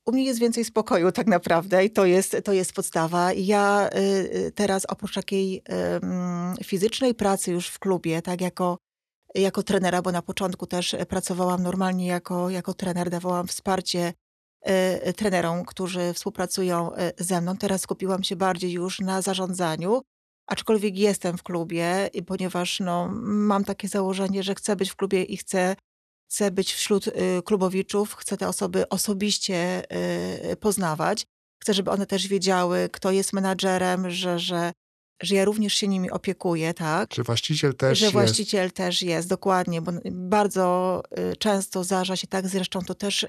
U mnie jest więcej spokoju tak naprawdę i to jest podstawa. Ja teraz oprócz takiej fizycznej pracy już w klubie, tak jako trenera, bo na początku też pracowałam normalnie jako trener, dawałam wsparcie trenerom, którzy współpracują ze mną. Teraz skupiłam się bardziej już na zarządzaniu, aczkolwiek jestem w klubie, ponieważ mam takie założenie, że chcę być w klubie i chcę być wśród klubowiczów, chcę te osoby osobiście poznawać. Chcę, żeby one też wiedziały, kto jest menadżerem, że ja również się nimi opiekuję, tak? Że właściciel też jest. Że właściciel też jest, dokładnie, bo bardzo często zdarza się tak, zresztą to też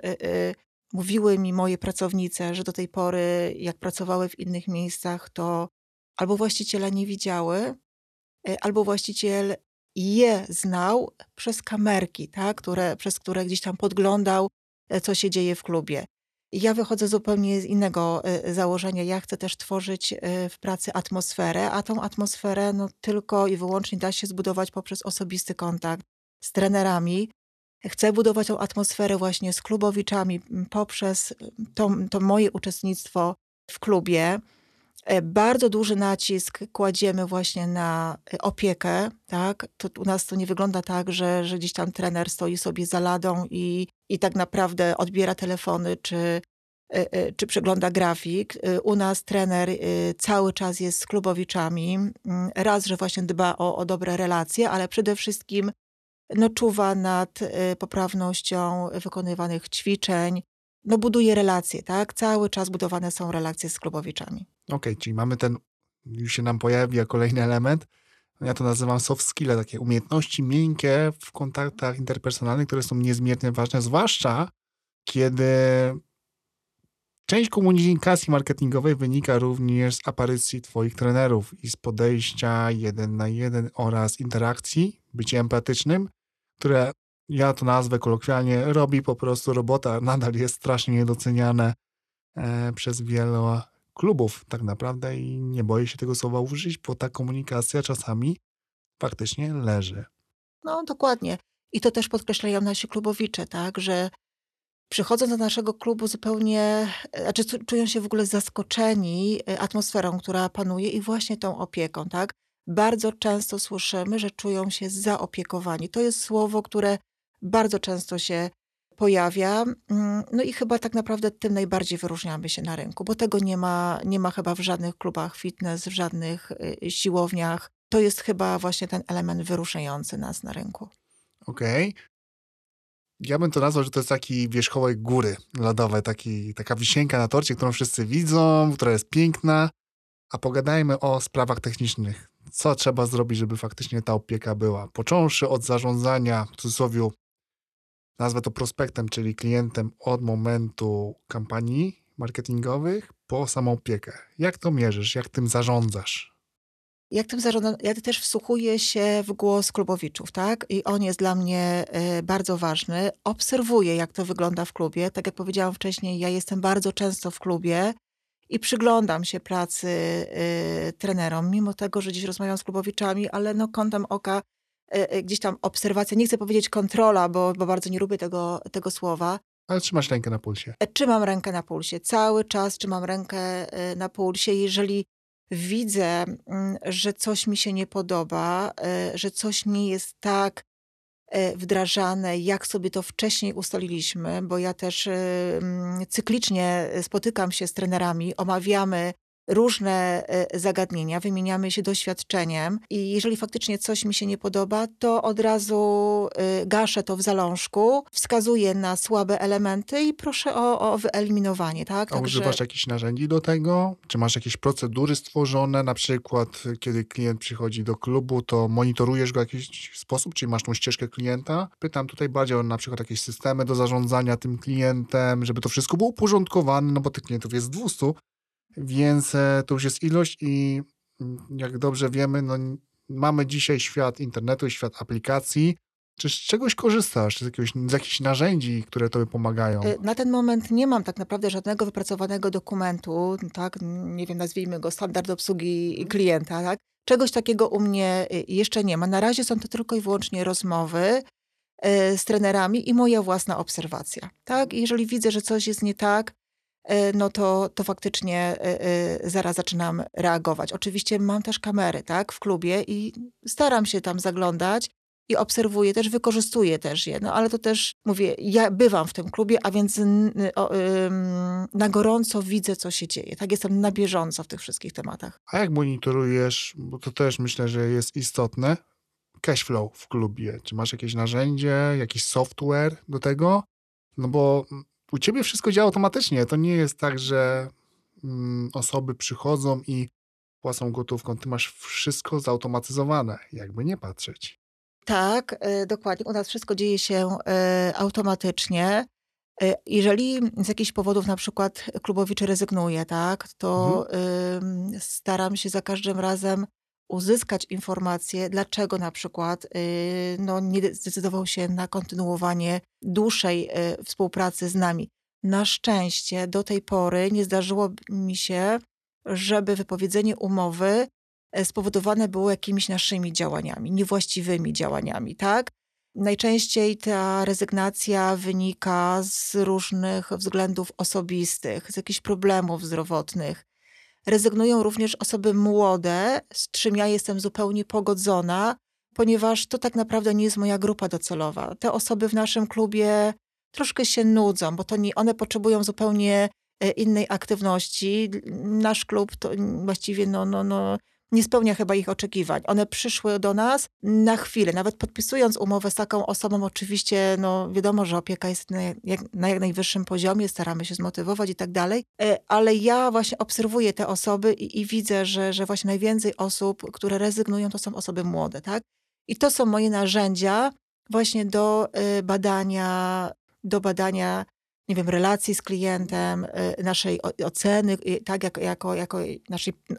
mówiły mi moje pracownice, że do tej pory, jak pracowały w innych miejscach, to albo właściciela nie widziały, albo właściciel je znał przez kamerki, tak? Przez które gdzieś tam podglądał, co się dzieje w klubie. Ja wychodzę zupełnie z innego założenia. Ja chcę też tworzyć w pracy atmosferę, a tą atmosferę tylko i wyłącznie da się zbudować poprzez osobisty kontakt z trenerami. Chcę budować tą atmosferę właśnie z klubowiczami poprzez to moje uczestnictwo w klubie. Bardzo duży nacisk kładziemy właśnie na opiekę, tak? To u nas to nie wygląda tak, że gdzieś tam trener stoi sobie za ladą i tak naprawdę odbiera telefony czy przegląda grafik. U nas trener cały czas jest z klubowiczami. Raz, że właśnie dba o dobre relacje, ale przede wszystkim czuwa nad poprawnością wykonywanych ćwiczeń, buduje relacje, tak? Cały czas budowane są relacje z klubowiczami. Okej, czyli mamy już się nam pojawia kolejny element, ja to nazywam soft skille, takie umiejętności miękkie w kontaktach interpersonalnych, które są niezmiernie ważne, zwłaszcza kiedy część komunikacji marketingowej wynika również z aparycji Twoich trenerów i z podejścia 1 na 1 oraz interakcji, bycie empatycznym, które ja to nazwę kolokwialnie, robi po prostu robota, nadal jest strasznie niedoceniane przez wiele klubów tak naprawdę i nie boję się tego słowa użyć, bo ta komunikacja czasami faktycznie leży. Dokładnie. I to też podkreślają nasi klubowicze, tak, że przychodząc do naszego klubu zupełnie, czują się w ogóle zaskoczeni atmosferą, która panuje i właśnie tą opieką, tak? Bardzo często słyszymy, że czują się zaopiekowani. To jest słowo, które bardzo często się pojawia. I chyba tak naprawdę tym najbardziej wyróżniamy się na rynku, bo tego nie ma chyba w żadnych klubach fitness, w żadnych siłowniach. To jest chyba właśnie ten element wyróżniający nas na rynku. Okej. Ja bym to nazwał, że to jest taki wierzchołek góry lodowej, taka wisienka na torcie, którą wszyscy widzą, która jest piękna, a pogadajmy o sprawach technicznych. Co trzeba zrobić, żeby faktycznie ta opieka była? Począwszy od zarządzania, w cudzysłowie nazwę to prospektem, czyli klientem od momentu kampanii marketingowych po samą opiekę. Jak to mierzysz? Jak tym zarządzasz? Ja też wsłuchuję się w głos klubowiczów, tak? I on jest dla mnie bardzo ważny. Obserwuję, jak to wygląda w klubie. Tak jak powiedziałam wcześniej, ja jestem bardzo często w klubie i przyglądam się pracy trenerom, mimo tego, że dziś rozmawiam z klubowiczami, ale kątem oka gdzieś tam obserwacja. Nie chcę powiedzieć kontrola, bo bardzo nie lubię tego słowa. Ale trzymasz rękę na pulsie. Trzymam rękę na pulsie. Cały czas trzymam rękę na pulsie. Jeżeli widzę, że coś mi się nie podoba, że coś nie jest tak, wdrażane, jak sobie to wcześniej ustaliliśmy, bo ja też cyklicznie spotykam się z trenerami, omawiamy różne zagadnienia, wymieniamy się doświadczeniem i jeżeli faktycznie coś mi się nie podoba, to od razu gaszę to w zalążku, wskazuję na słabe elementy i proszę o wyeliminowanie. Tak? A także... używasz jakichś narzędzi do tego? Czy masz jakieś procedury stworzone? Na przykład, kiedy klient przychodzi do klubu, to monitorujesz go w jakiś sposób? Czyli masz tą ścieżkę klienta? Pytam tutaj bardziej o na przykład jakieś systemy do zarządzania tym klientem, żeby to wszystko było uporządkowane, no bo tych klientów jest 200, więc to już jest ilość i jak dobrze wiemy, no, mamy dzisiaj świat internetu, świat aplikacji. Czy z czegoś korzystasz? Z jakichś narzędzi, które tobie pomagają? Na ten moment nie mam tak naprawdę żadnego wypracowanego dokumentu, tak? Nie wiem, nazwijmy go standard obsługi klienta. Tak? Czegoś takiego u mnie jeszcze nie ma. Na razie są to tylko i wyłącznie rozmowy z trenerami i moja własna obserwacja. Tak? I jeżeli widzę, że coś jest nie tak, no to faktycznie zaraz zaczynam reagować. Oczywiście mam też kamery, tak, w klubie i staram się tam zaglądać i obserwuję też, wykorzystuję też je, no ale to też, mówię, ja bywam w tym klubie, a więc na gorąco widzę, co się dzieje, tak, jestem na bieżąco w tych wszystkich tematach. A jak monitorujesz, bo to też myślę, że jest istotne, cash flow w klubie, czy masz jakieś narzędzie, jakiś software do tego? No bo u ciebie wszystko działa automatycznie. To nie jest tak, że osoby przychodzą i płacą gotówką. Ty masz wszystko zautomatyzowane, jakby nie patrzeć. Tak, dokładnie. U nas wszystko dzieje się automatycznie. Jeżeli z jakichś powodów na przykład klubowiczy rezygnuje, tak, to staram się za każdym razem uzyskać informację, dlaczego na przykład no, nie zdecydował się na kontynuowanie dłuższej współpracy z nami. Na szczęście do tej pory nie zdarzyło mi się, żeby wypowiedzenie umowy spowodowane było jakimiś naszymi działaniami, niewłaściwymi działaniami, tak? Najczęściej ta rezygnacja wynika z różnych względów osobistych, z jakichś problemów zdrowotnych. Rezygnują również osoby młode, z czym ja jestem zupełnie pogodzona, ponieważ to tak naprawdę nie jest moja grupa docelowa. Te osoby w naszym klubie troszkę się nudzą, bo to nie, one potrzebują zupełnie innej aktywności. Nasz klub to właściwie nie spełnia chyba ich oczekiwań. One przyszły do nas na chwilę, nawet podpisując umowę z taką osobą, oczywiście no, wiadomo, że opieka jest na jak najwyższym poziomie, staramy się zmotywować i tak dalej, ale ja właśnie obserwuję te osoby i widzę, że właśnie najwięcej osób, które rezygnują, to są osoby młode, tak? I to są moje narzędzia właśnie do badania nie wiem, relacji z klientem, naszej oceny, tak, jako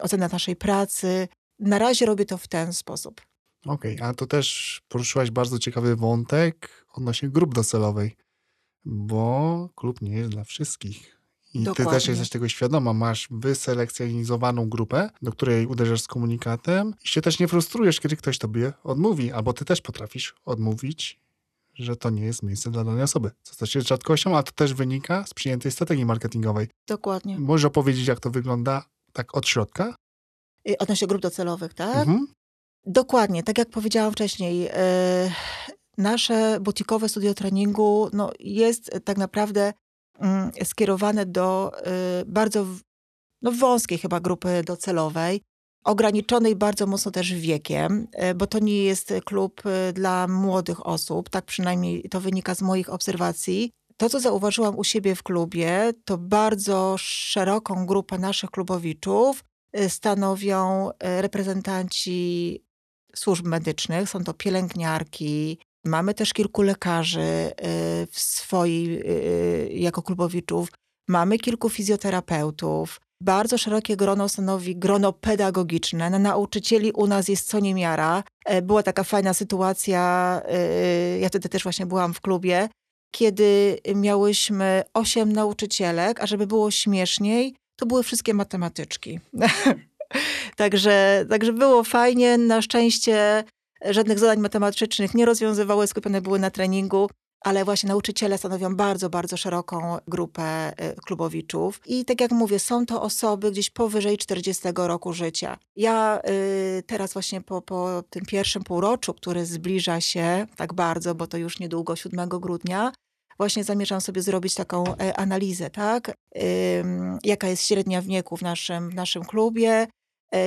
ocena naszej pracy. Na razie robię to w ten sposób. Okej, a to też poruszyłaś bardzo ciekawy wątek odnośnie grup docelowej, bo klub nie jest dla wszystkich. I dokładnie. Ty też jesteś tego świadoma, masz wyselekcjonizowaną grupę, do której uderzasz z komunikatem i się też nie frustrujesz, kiedy ktoś tobie odmówi, albo ty też potrafisz odmówić, że to nie jest miejsce dla danej osoby. Co też jest rzadkością, a to też wynika z przyjętej strategii marketingowej. Dokładnie. Możesz opowiedzieć, jak to wygląda tak od środka? Odnośnie grup docelowych, tak? Mhm. Dokładnie. Tak jak powiedziałam wcześniej, nasze butikowe studio treningu jest tak naprawdę skierowane do bardzo wąskiej chyba grupy docelowej. Ograniczonej bardzo mocno też wiekiem, bo to nie jest klub dla młodych osób, tak przynajmniej to wynika z moich obserwacji. To, co zauważyłam u siebie w klubie, to bardzo szeroką grupę naszych klubowiczów stanowią reprezentanci służb medycznych, są to pielęgniarki, mamy też kilku lekarzy w swojej jako klubowiczów, mamy kilku fizjoterapeutów. Bardzo szerokie grono stanowi grono pedagogiczne. Na nauczycieli u nas jest co niemiara. Była taka fajna sytuacja, ja wtedy też właśnie byłam w klubie, kiedy miałyśmy 8 nauczycielek, a żeby było śmieszniej, to były wszystkie matematyczki. Także było fajnie. Na szczęście żadnych zadań matematycznych nie rozwiązywały, skupione były na treningu. ale właśnie nauczyciele stanowią bardzo, bardzo szeroką grupę klubowiczów. I tak jak mówię, są to osoby gdzieś powyżej 40 roku życia. Ja teraz właśnie po tym pierwszym półroczu, który zbliża się tak bardzo, bo to już niedługo, 7 grudnia, właśnie zamierzam sobie zrobić taką analizę, tak? Jaka jest średnia wieku w naszym klubie,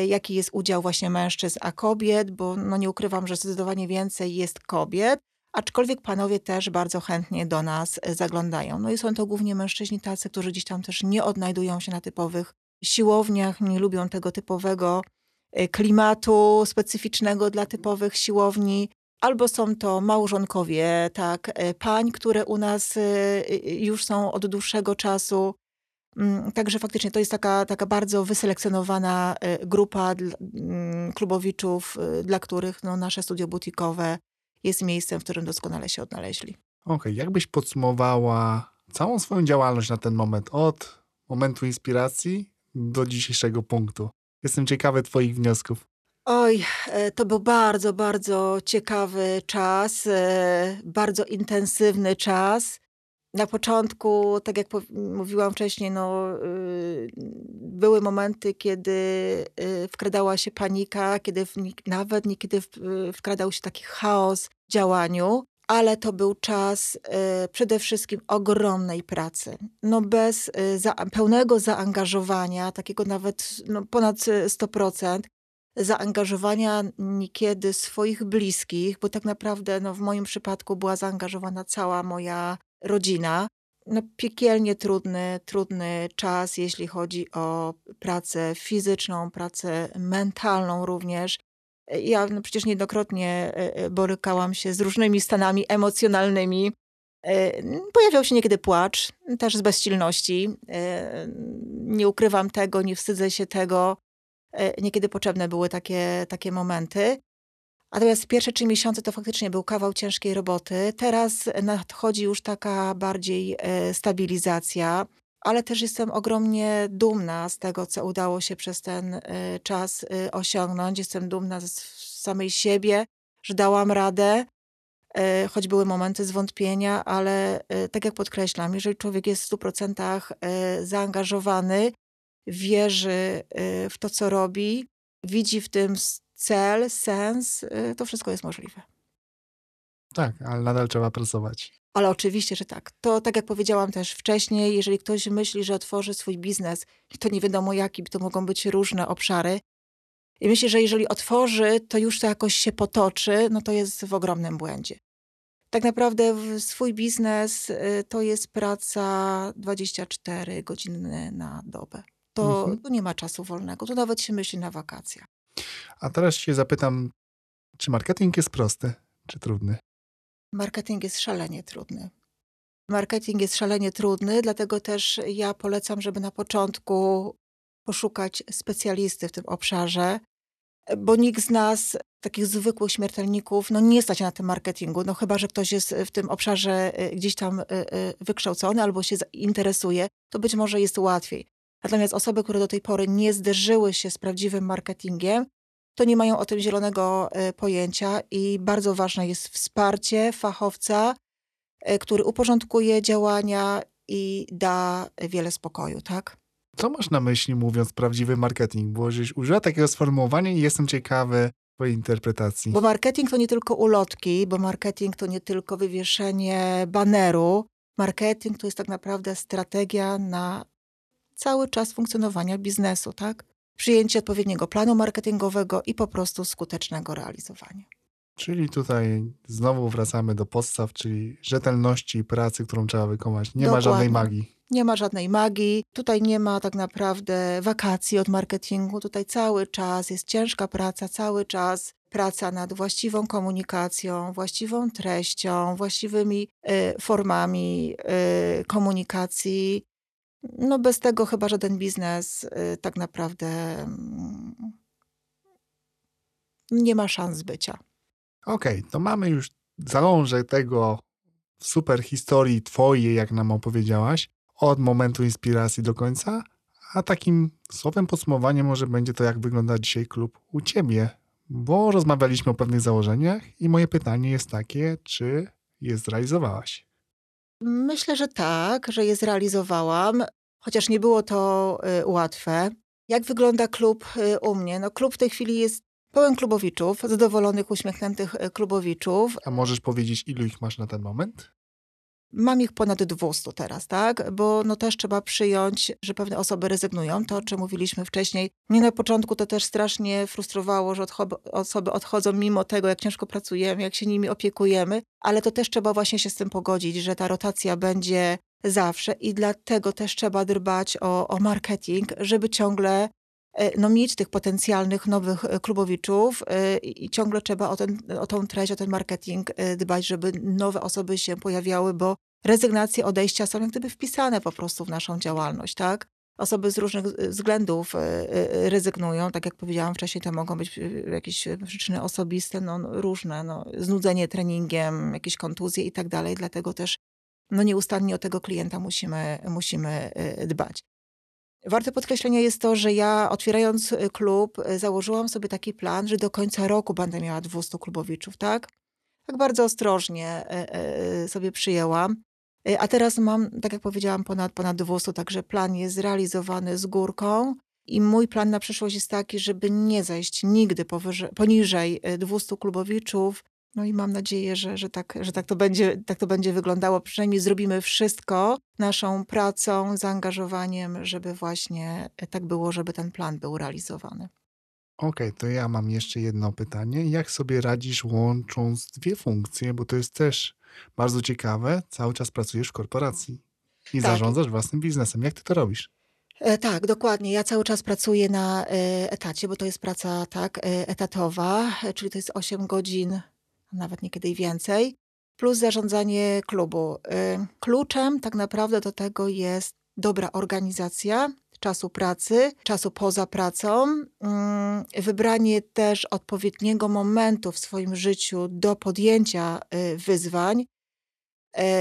jaki jest udział właśnie mężczyzn, a kobiet, bo no nie ukrywam, że zdecydowanie więcej jest kobiet, aczkolwiek panowie też bardzo chętnie do nas zaglądają. No i są to głównie mężczyźni tacy, którzy gdzieś tam też nie odnajdują się na typowych siłowniach, nie lubią tego typowego klimatu specyficznego dla typowych siłowni. Albo są to małżonkowie, tak, pań, które u nas już są od dłuższego czasu. Także faktycznie to jest taka bardzo wyselekcjonowana grupa klubowiczów, dla których no, nasze studio butikowe jest miejscem, w którym doskonale się odnaleźli. Okej, jak byś podsumowała całą swoją działalność na ten moment, od momentu inspiracji do dzisiejszego punktu? Jestem ciekawy twoich wniosków. Oj, to był bardzo, bardzo ciekawy czas, bardzo intensywny czas. Na początku, tak jak mówiłam wcześniej, no, były momenty, kiedy wkradała się panika, kiedy nawet niekiedy wkradał się taki chaos w działaniu, ale to był czas przede wszystkim ogromnej pracy. No bez pełnego zaangażowania, takiego nawet no, ponad 100%. Zaangażowania niekiedy swoich bliskich, bo tak naprawdę no, w moim przypadku była zaangażowana cała moja rodzina. No, piekielnie trudny czas, jeśli chodzi o pracę fizyczną, pracę mentalną również. Ja no, przecież niejednokrotnie borykałam się z różnymi stanami emocjonalnymi. Pojawiał się niekiedy płacz, też z bezsilności. Nie ukrywam tego, nie wstydzę się tego. Niekiedy potrzebne były takie momenty. Natomiast pierwsze 3 miesiące to faktycznie był kawał ciężkiej roboty. Teraz nadchodzi już taka bardziej stabilizacja, ale też jestem ogromnie dumna z tego, co udało się przez ten czas osiągnąć. Jestem dumna z samej siebie, że dałam radę, choć były momenty zwątpienia, ale tak jak podkreślam, jeżeli człowiek jest w 100% zaangażowany, wierzy w to, co robi, widzi w tym cel, sens, to wszystko jest możliwe. Tak, ale nadal trzeba pracować. Ale oczywiście, że tak. To tak jak powiedziałam też wcześniej, jeżeli ktoś myśli, że otworzy swój biznes, to nie wiadomo jaki, to mogą być różne obszary. I myślę, że jeżeli otworzy, to już to jakoś się potoczy, no to jest w ogromnym błędzie. Tak naprawdę swój biznes to jest praca 24 godziny na dobę. To nie ma czasu wolnego, to nawet się myśli na wakacjach. A teraz się zapytam, czy marketing jest prosty, czy trudny? Marketing jest szalenie trudny. Marketing jest szalenie trudny, dlatego też ja polecam, żeby na początku poszukać specjalisty w tym obszarze, bo nikt z nas, takich zwykłych śmiertelników, no nie stać na tym marketingu, no chyba, że ktoś jest w tym obszarze gdzieś tam wykształcony albo się interesuje, to być może jest łatwiej. Natomiast osoby, które do tej pory nie zderzyły się z prawdziwym marketingiem, to nie mają o tym zielonego pojęcia i bardzo ważne jest wsparcie fachowca, który uporządkuje działania i da wiele spokoju, tak? Co masz na myśli, mówiąc prawdziwy marketing? Bo żeś użyła takiego sformułowania i jestem ciekawy twojej interpretacji. Bo marketing to nie tylko ulotki, bo marketing to nie tylko wywieszenie baneru. Marketing to jest tak naprawdę strategia na cały czas funkcjonowania biznesu, tak? Przyjęcie odpowiedniego planu marketingowego i po prostu skutecznego realizowania. Czyli tutaj znowu wracamy do podstaw, czyli rzetelności i pracy, którą trzeba wykonać. Nie ma żadnej magii. Nie ma żadnej magii. Tutaj nie ma tak naprawdę wakacji od marketingu. Tutaj cały czas jest ciężka praca, cały czas praca nad właściwą komunikacją, właściwą treścią, właściwymi formami komunikacji. No bez tego chyba żaden biznes tak naprawdę nie ma szans bycia. Okej, to mamy już zalążek tego super historii twojej, jak nam opowiedziałaś, od momentu inspiracji do końca, a takim słowem podsumowania może będzie to, jak wygląda dzisiaj klub u ciebie, bo rozmawialiśmy o pewnych założeniach i moje pytanie jest takie, czy je zrealizowałaś? Myślę, że tak, że je zrealizowałam, chociaż nie było to łatwe. Jak wygląda klub u mnie? No, klub w tej chwili jest pełen klubowiczów, zadowolonych, uśmiechniętych klubowiczów. A możesz powiedzieć, ilu ich masz na ten moment? Mam ich ponad 200 teraz, tak? Bo no też trzeba przyjąć, że pewne osoby rezygnują. To, o czym mówiliśmy wcześniej. Mnie na początku to też strasznie frustrowało, że osoby odchodzą mimo tego, jak ciężko pracujemy, jak się nimi opiekujemy. Ale to też trzeba właśnie się z tym pogodzić, że ta rotacja będzie zawsze i dlatego też trzeba dbać o marketing, żeby ciągle no, mieć tych potencjalnych nowych klubowiczów i ciągle trzeba o tą treść, o ten marketing dbać, żeby nowe osoby się pojawiały, bo rezygnacje, odejścia są jak gdyby wpisane po prostu w naszą działalność, tak? Osoby z różnych względów rezygnują, tak jak powiedziałam wcześniej, to mogą być jakieś przyczyny osobiste, no, różne, no, znudzenie treningiem, jakieś kontuzje i tak dalej, dlatego też no, nieustannie o tego klienta musimy dbać. Warte podkreślenia jest to, że ja otwierając klub założyłam sobie taki plan, że do końca roku będę miała 200 klubowiczów, tak? Tak bardzo ostrożnie sobie przyjęłam. A teraz mam, tak jak powiedziałam, ponad 200, także plan jest zrealizowany z górką i mój plan na przyszłość jest taki, żeby nie zejść nigdy poniżej 200 klubowiczów. No i mam nadzieję, że tak to będzie wyglądało. Przynajmniej zrobimy wszystko naszą pracą, zaangażowaniem, żeby właśnie tak było, żeby ten plan był realizowany. Okej, to ja mam jeszcze jedno pytanie. Jak sobie radzisz łącząc dwie funkcje? Bo to jest też bardzo ciekawe. Cały czas pracujesz w korporacji i zarządzasz własnym biznesem. Jak ty to robisz? Tak, dokładnie. Ja cały czas pracuję na etacie, bo to jest praca etatowa, czyli to jest 8 godzin. Nawet niekiedy i więcej, plus zarządzanie klubu. Kluczem tak naprawdę do tego jest dobra organizacja czasu pracy, czasu poza pracą, wybranie też odpowiedniego momentu w swoim życiu do podjęcia wyzwań.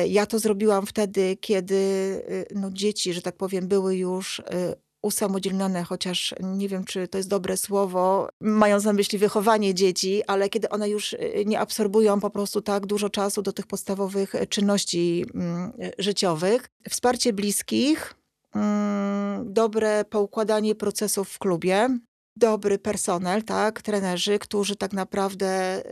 Ja to zrobiłam wtedy, kiedy no, dzieci, że tak powiem, były już usamodzielnione, chociaż nie wiem, czy to jest dobre słowo, mając na myśli wychowanie dzieci, ale kiedy one już nie absorbują po prostu tak dużo czasu do tych podstawowych czynności życiowych. Wsparcie bliskich, dobre poukładanie procesów w klubie, dobry personel, tak, trenerzy, którzy tak naprawdę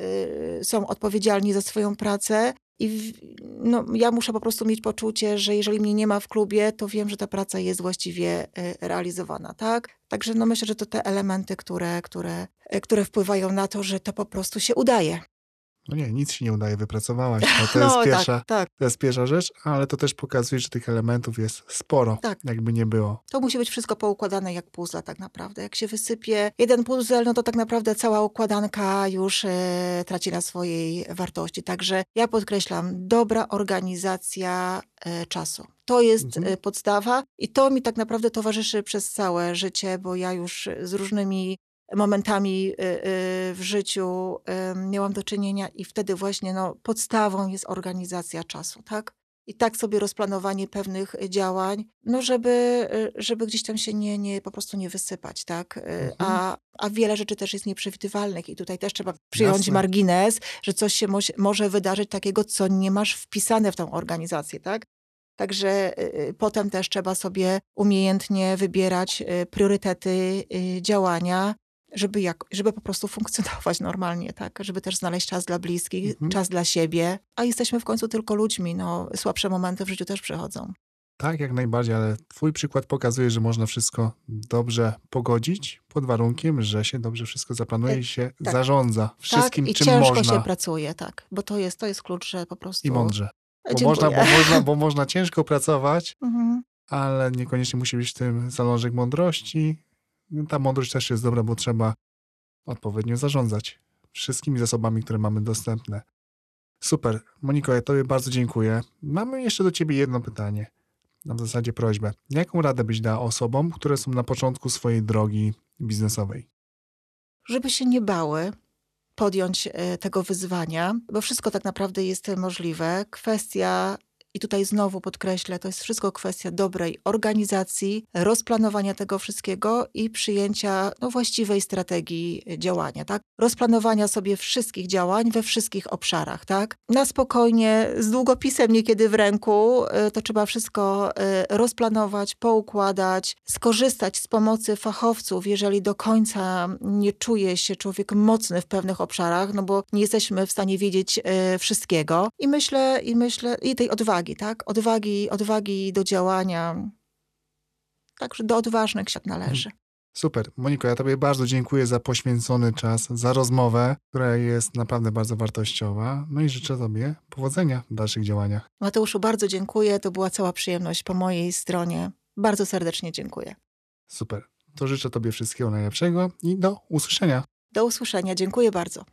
są odpowiedzialni za swoją pracę. I no, ja muszę po prostu mieć poczucie, że jeżeli mnie nie ma w klubie, to wiem, że ta praca jest właściwie realizowana, tak? Także no, myślę, że to te elementy, które wpływają na to, że to po prostu się udaje. No nie, nic się nie udaje, wypracowałaś. No, to, jest pierwsza, tak. To jest pierwsza rzecz, ale to też pokazuje, że tych elementów jest sporo, tak. Jakby nie było. To musi być wszystko poukładane jak puzzle tak naprawdę. Jak się wysypie jeden puzzle, no to tak naprawdę cała układanka już traci na swojej wartości. Także ja podkreślam, dobra organizacja czasu. To jest podstawa i to mi tak naprawdę towarzyszy przez całe życie, bo ja już z różnymi momentami w życiu miałam do czynienia i wtedy właśnie no, podstawą jest organizacja czasu, tak? I tak sobie rozplanowanie pewnych działań, no żeby gdzieś tam się po prostu nie wysypać, tak? A wiele rzeczy też jest nieprzewidywalnych i tutaj też trzeba przyjąć margines, że coś się może wydarzyć takiego, co nie masz wpisane w tą organizację, tak? Także potem też trzeba sobie umiejętnie wybierać priorytety działania, żeby po prostu funkcjonować normalnie, tak? Żeby też znaleźć czas dla bliskich, czas dla siebie. A jesteśmy w końcu tylko ludźmi, no słabsze momenty w życiu też przychodzą. Tak, jak najbardziej, ale twój przykład pokazuje, że można wszystko dobrze pogodzić pod warunkiem, że się dobrze wszystko zaplanuje i się zarządza wszystkim, czym można. I ciężko się pracuje, tak, bo to jest klucz, że po prostu... I mądrze. Bo można ciężko pracować, ale niekoniecznie musi być w tym zalążek mądrości. Ta mądrość też jest dobra, bo trzeba odpowiednio zarządzać wszystkimi zasobami, które mamy dostępne. Super. Moniko, ja tobie bardzo dziękuję. Mamy jeszcze do ciebie jedno pytanie, a w zasadzie prośbę. Jaką radę byś dała osobom, które są na początku swojej drogi biznesowej? Żeby się nie bały podjąć tego wyzwania, bo wszystko tak naprawdę jest możliwe. Kwestia I tutaj znowu podkreślę, to jest wszystko kwestia dobrej organizacji, rozplanowania tego wszystkiego i przyjęcia właściwej strategii działania, tak? Rozplanowania sobie wszystkich działań we wszystkich obszarach, tak? Na spokojnie, z długopisem niekiedy w ręku, to trzeba wszystko rozplanować, poukładać, skorzystać z pomocy fachowców, jeżeli do końca nie czuje się człowiek mocny w pewnych obszarach, no bo nie jesteśmy w stanie wiedzieć wszystkiego. I myślę, i tej odwagi, tak? Odwagi do działania. Także do odważnych się należy. Super. Moniko, ja tobie bardzo dziękuję za poświęcony czas, za rozmowę, która jest naprawdę bardzo wartościowa. No i życzę tobie powodzenia w dalszych działaniach. Mateuszu, bardzo dziękuję. To była cała przyjemność po mojej stronie. Bardzo serdecznie dziękuję. Super. To życzę tobie wszystkiego najlepszego i do usłyszenia. Do usłyszenia. Dziękuję bardzo.